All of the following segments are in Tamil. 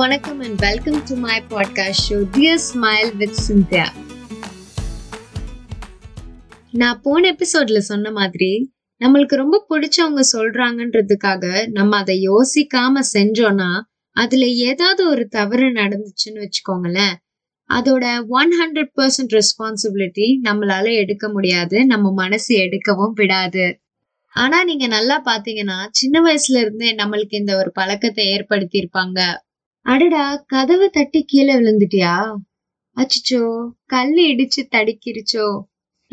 வணக்கம் and welcome to my podcast show Dear Smile with Cynthia. நான் போன எபிசோட்ல சொன்ன மாதிரி நம்மளுக்கு ரொம்ப பிடிச்சவங்க சொல்றாங்கன்றதுக்காக நம்ம அதை யோசிக்காம செஞ்சோம்னா அதுல ஏதாவது ஒரு தவறு நடந்துச்சுன்னு வச்சுக்கோங்களேன், அதோட 100% ரெஸ்பான்சிபிலிட்டி நம்மளால எடுக்க முடியாது, நம்ம மனசு எடுக்கவும் விடாது. ஆனா நீங்க நல்லா பாத்தீங்கன்னா சின்ன வயசுல இருந்தே நம்மளுக்கு இந்த ஒரு பழக்கத்தை ஏற்படுத்தி இருப்பாங்க. அடடா, கதவை தட்டி கீழே விழுந்துட்டியா, அச்சோ கல் இடிச்சு தடுக்கிருச்சோ,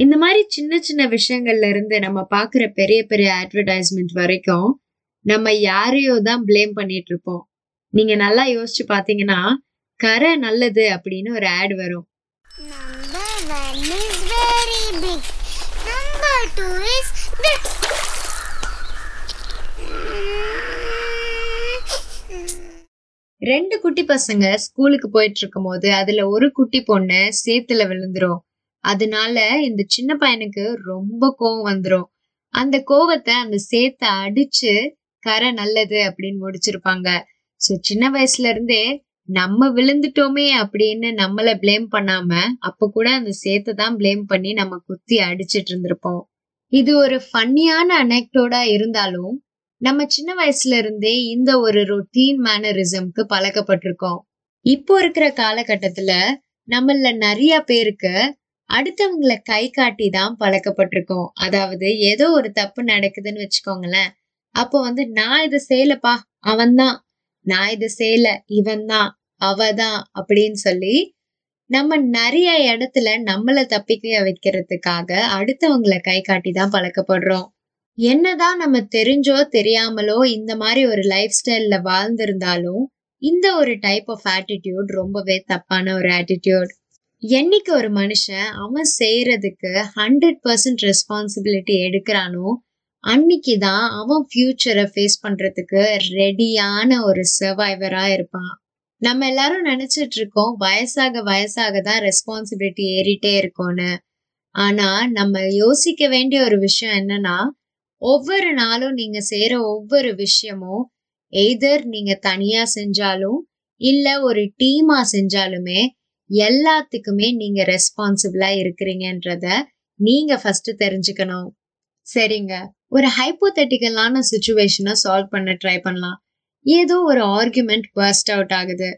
இந்த மாதிரி சின்ன சின்ன விஷயங்கள்ல இருந்து நம்ம பாக்குற பெரிய பெரிய அட்வர்டைஸ்மெண்ட் வரைக்கும் நம்ம யாரையோ தான் பிளேம் பண்ணிட்டு இருப்போம். நீங்க நல்லா யோசிச்சு பாத்தீங்கன்னா கரை நல்லது அப்படின்னு ஒரு ஆட் வரும், ரெண்டு குட்டி பசங்க ஸ்கூலுக்கு போயிட்டு இருக்கும் போது அதுல ஒரு குட்டி பொண்ணு சேத்துல விழுந்துரும். அதனால இந்த சின்ன பையனுக்கு ரொம்ப கோவம் வந்துரும். அந்த கோவத்தை அந்த சேத்தை அடிச்சு கரை நல்லது அப்படின்னு முடிச்சிருப்பாங்க. சோ சின்ன வயசுல இருந்தே நம்ம விழுந்துட்டோமே அப்படின்னு நம்மள பிளேம் பண்ணாம அப்ப கூட அந்த சேத்தை தான் பிளேம் பண்ணி நம்ம குத்தி அடிச்சிட்டு இருந்திருப்போம். இது ஒரு ஃபன்னியான அனெக்டோடா இருந்தாலும் நம்ம சின்ன வயசுல இருந்தே இந்த ஒரு ரொட்டீன் மேனரிசம்க்கு பழக்கப்பட்டிருக்கோம். இப்போ இருக்கிற காலகட்டத்துல நம்மள நிறைய பேருக்கு அடுத்தவங்களை கை காட்டி தான் பழக்கப்பட்டிருக்கோம். அதாவது ஏதோ ஒரு தப்பு நடக்குதுன்னு வச்சுக்கோங்களேன், அப்போ நான் இதை செய்யலப்பா, அவன் தான், நான் இதை செய்யல, இவன் தான், அவதான் அப்படின்னு சொல்லி நம்ம நிறைய இடத்துல நம்மளை தப்பிக்க வைக்கிறதுக்காக அடுத்தவங்களை கை காட்டி தான் பழக்கப்படுறோம். என்னதான் நம்ம தெரிஞ்சோ தெரியாமலோ இந்த மாதிரி ஒரு லைஃப் ஸ்டைல்ல வாழ்ந்திருந்தாலும் இந்த ஒரு டைப் ஆஃப் ஆட்டிடியூட் ரொம்பவே தப்பான ஒரு ஆட்டிடியூட். என்னைக்கு ஒரு மனுஷன் அவன் செய்யறதுக்கு 100% ரெஸ்பான்சிபிலிட்டி எடுக்கிறானோ அன்னைக்குதான் அவன் ஃபியூச்சரை ஃபேஸ் பண்றதுக்கு ரெடியான ஒரு சர்வைவரா இருப்பான். நம்ம எல்லாரும் நினைச்சிட்டு இருக்கோம் வயசாக வயசாக தான் ரெஸ்பான்சிபிலிட்டி ஏறிட்டே இருக்கோன்னு. ஆனா நம்ம யோசிக்க வேண்டிய ஒரு விஷயம் என்னன்னா, ஒவ்வொரு நாளும் நீங்க செய்யற ஒவ்வொரு விஷயமும் எய்தர் நீங்க தனியா செஞ்சாலும் இல்ல ஒரு டீமா செஞ்சாலுமே எல்லாத்துக்குமே நீங்க ரெஸ்பான்சிபிளா இருக்கிறீங்கன்றத நீங்க ஃபர்ஸ்ட் தெரிஞ்சுக்கணும். சரிங்க, ஒரு ஹைப்போதெட்டிக்கலான சுச்சுவேஷனை சால்வ் பண்ண ட்ரை பண்ணலாம். ஏதோ ஒரு ஆர்குமெண்ட் பர்ஸ்ட் அவுட் ஆகுது,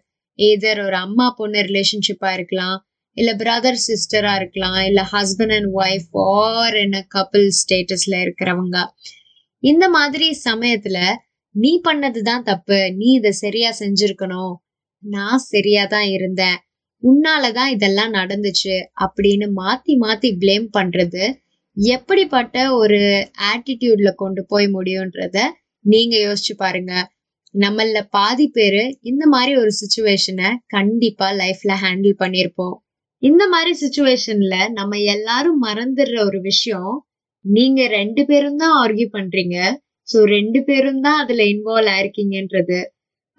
எய்தர் ஒரு அம்மா பொண்ணு ரிலேஷன்ஷிப்பா இருக்கலாம், இல்ல பிரதர் சிஸ்டரா இருக்கலாம், இல்ல ஹஸ்பண்ட் அண்ட் ஒய்ஃப் ஆர் என்ன கப்பிள் ஸ்டேட்டஸ்ல இருக்கிறவங்க. இந்த மாதிரி சமயத்துல நீ பண்ணதுதான் தப்பு, நீ இதை சரியா செஞ்சிருக்கணும், நான் சரியா தான் இருந்தேன், உன்னாலதான் இதெல்லாம் நடந்துச்சு அப்படின்னு மாத்தி மாத்தி பிளேம் பண்றது எப்படிப்பட்ட ஒரு ஆட்டிடியூட்ல கொண்டு போய் முடியும்ன்றத நீங்க யோசிச்சு பாருங்க. நம்மள பாதி பேரு இந்த மாதிரி ஒரு சுச்சுவேஷனை கண்டிப்பா லைஃப்ல ஹேண்டில் பண்ணிருப்போம். இந்த மாதிரி சிச்சுவேஷன்ல நம்ம எல்லாரும் மறந்துடுற ஒரு விஷயம், நீங்க ரெண்டு பேரும் தான் ஆர்கியூ பண்றீங்க, சோ ரெண்டு பேரும் தான் அதுல இன்வால்வ் ஆயிருக்கீங்கன்றது.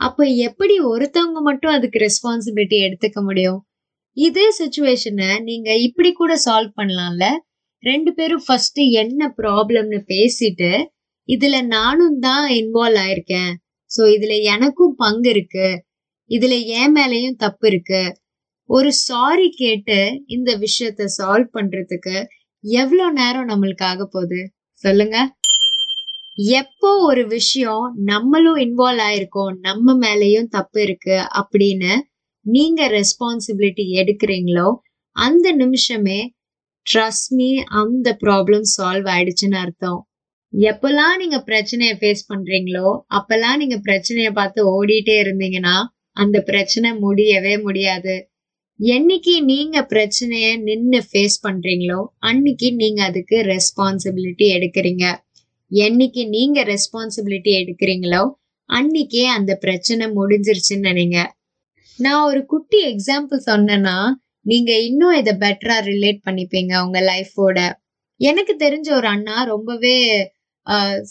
அப்ப எப்படி ஒருத்தவங்க மட்டும் அதுக்கு ரெஸ்பான்சிபிலிட்டி எடுத்துக்க முடியும்? இதே சிச்சுவேஷனை நீங்க இப்படி கூட சால்வ் பண்ணலாம்ல, ரெண்டு பேரும் ஃபர்ஸ்ட் என்ன ப்ராப்ளம்னு பேசிட்டு இதுல நானும் தான் இன்வால்வ் ஆயிருக்கேன், சோ இதுல எனக்கும் பங்கு இருக்கு, இதுல என் மேலையும் தப்பு இருக்கு, ஒரு சாரி கேட்டு இந்த விஷயத்த சால்வ் பண்றதுக்கு எவ்வளவு நேரம் நம்மளுக்காக போகுது சொல்லுங்க. எப்போ ஒரு விஷயம் நம்மளும் இன்வால்வ் ஆயிருக்கோம், நம்ம மேலயும் தப்பு இருக்கு அப்படின்னு நீங்க ரெஸ்பான்சிபிலிட்டி எடுக்கிறீங்களோ அந்த நிமிஷமே ட்ரஸ்ட் மீ அந்த ப்ராப்ளம் சால்வ் ஆயிடுச்சுன்னு அர்த்தம். எப்பெல்லாம் நீங்க பிரச்சனைய ஃபேஸ் பண்றீங்களோ அப்பெல்லாம் நீங்க பிரச்சனைய பார்த்து ஓடிட்டே இருந்தீங்கன்னா அந்த பிரச்சனை முடியவே முடியாது. என்னைக்கு நீங்க பிரச்சனைய நின்னு ஃபேஸ் பண்றீங்களோ அன்னைக்கு நீங்க அதுக்கு ரெஸ்பான்சிபிலிட்டி எடுக்கிறீங்க. என்னைக்கு நீங்க ரெஸ்பான்சிபிலிட்டி எடுக்கிறீங்களோ அன்னைக்கே அந்த பிரச்சனை முடிஞ்சிருச்சுன்னு நினைங்க. நான் ஒரு குட்டி எக்ஸாம்பிள் சொன்னேன்னா நீங்க இன்னும் இதை பெட்டரா ரிலேட் பண்ணிப்பீங்க உங்க லைஃபோட. எனக்கு தெரிஞ்ச ஒரு அண்ணா ரொம்பவே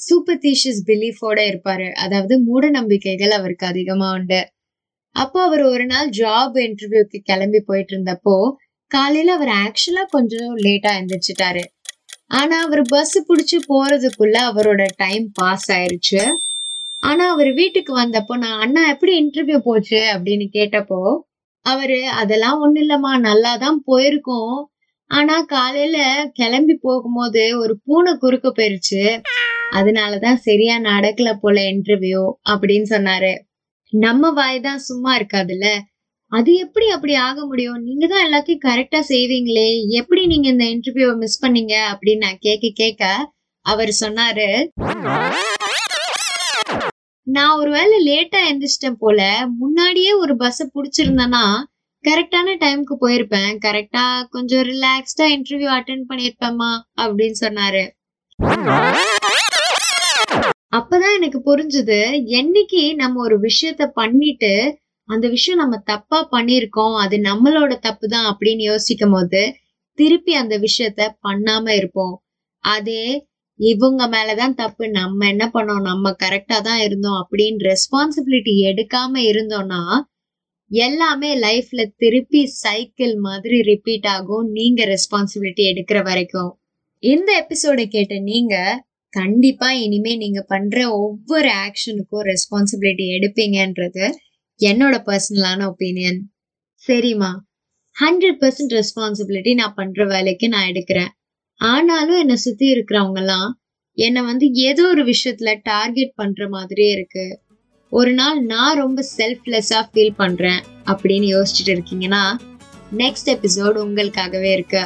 சூப்பர்ஸ்டிஷியஸ் பிலீஃபோட இருப்பாரு, அதாவது மூட நம்பிக்கைகள் அவருக்கு அதிகமா உண்டு. அப்போ அவர் ஒரு நாள் ஜாப் இன்டர்வியூக்கு கிளம்பி போயிட்டு இருந்தப்போ காலையில அவர் ஆக்சுவலா கொஞ்சம் லேட்டா எழுந்திரிச்சிட்டாரு. ஆனா அவர் பஸ் பிடிச்சு போறதுக்குள்ள அவரோட டைம் பாஸ் ஆயிருச்சு. ஆனா அவர் வீட்டுக்கு வந்தப்போ நான் அண்ணா எப்படி இன்டர்வியூ போச்சு அப்படின்னு கேட்டப்போ அவரு அதெல்லாம் ஒண்ணு இல்லம்மா நல்லாதான் போயிருக்கோம், ஆனா காலையில கிளம்பி போகும்போது ஒரு பூனை குறுக்க போயிருச்சு, அதனாலதான் சரியா நடக்கல போல இன்டர்வியூ அப்படின்னு சொன்னாரு. நம்ம வாய்தான் சும்மா இருக்காதுல்ல, அது எப்படி அப்படி ஆக முடியும், நீங்க தான் எல்லாத்தையும் கரெக்டா செய்வீங்களே, எப்படி நீங்க இந்த இன்டர்வியூவை மிஸ் பண்ணீங்க அப்படின்னு நான் கேட்க கேட்க அவர் சொன்னாரு, நான் ஒருவேளை லேட்டா எந்திரிச்சிட்டேன் போல, முன்னாடியே ஒரு பஸ் புடிச்சிருந்தேன்னா கரெக்டான டைமுக்கு போயிருப்பேன், கரெக்டா கொஞ்சம் ரிலாக்ஸ்டா இன்டர்வியூ அட்டென்ட் பண்ணிருப்பேம்மா அப்படின்னு சொன்னாரு. அப்பதான் எனக்கு புரிஞ்சுது, என்னைக்கு நம்ம ஒரு விஷயத்த பண்ணிட்டு அந்த விஷயம் நம்ம தப்பா பண்ணிருக்கோம், அது நம்மளோட தப்பு தான் அப்படின்னு யோசிக்கும் போது திருப்பி அந்த விஷயத்த பண்ணாம இருப்போம். அதே இவங்க மேலதான் தப்பு, நம்ம என்ன பண்ணோம், நம்ம கரெக்டா தான் இருந்தோம் அப்படின்னு ரெஸ்பான்சிபிலிட்டி எடுக்காம இருந்தோம்னா எல்லாமே லைஃப்ல திருப்பி சைக்கிள் மாதிரி ரிப்பீட் ஆகும், நீங்க ரெஸ்பான்சிபிலிட்டி எடுக்கிற வரைக்கும். இந்த எபிசோடை கேட்ட நீங்க கண்டிப்பா இனிமே நீங்க பண்ற ஒவ்வொரு ஆக்ஷனுக்கும் ரெஸ்பான்சிபிலிட்டி எடுப்பீங்கன்றது என்னோட பர்சனலான ஒப்பீனியன். சரிம்மா, 100% ரெஸ்பான்சிபிலிட்டி நான் பண்ற வேலைக்கு நான் எடுக்கிறேன், ஆனாலும் என்னை சுத்தி இருக்கிறவங்க எல்லாம் என்னை ஏதோ ஒரு விஷயத்துல டார்கெட் பண்ற மாதிரியே இருக்கு, ஒரு நாள் நான் ரொம்ப செல்ஃப்லெஸ்ஸா ஃபீல் பண்றேன் அப்படின்னு யோசிச்சுட்டு இருக்கீங்கன்னா நெக்ஸ்ட் எபிசோடு உங்களுக்காகவே இருக்கு.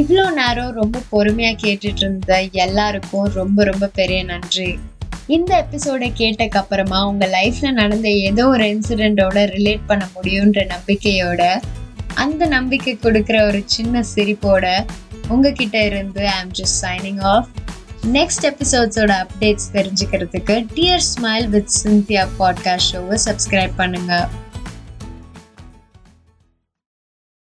இவ்வளோ நேரம் ரொம்ப பொறுமையா கேட்டுட்டு இருந்த எல்லாருக்கும் ரொம்ப ரொம்ப பெரிய நன்றி. இந்த எபிசோடை கேட்டக்கு அப்புறமா உங்க லைஃப்ல நடந்த ஏதோ ஒரு இன்சிடென்டோட ரிலேட் பண்ண முடியும்ன்ற நம்பிக்கையோட, அந்த நம்பிக்கை கொடுக்குற ஒரு சின்ன சிரிப்போட உங்ககிட்ட இருந்து I am just signing off. Next எபிசோட்ஸோட அப்டேட்ஸ் தெரிஞ்சுக்கிறதுக்கு dear smile with Cynthia podcast ஷோவை சப்ஸ்கிரைப் பண்ணுங்க.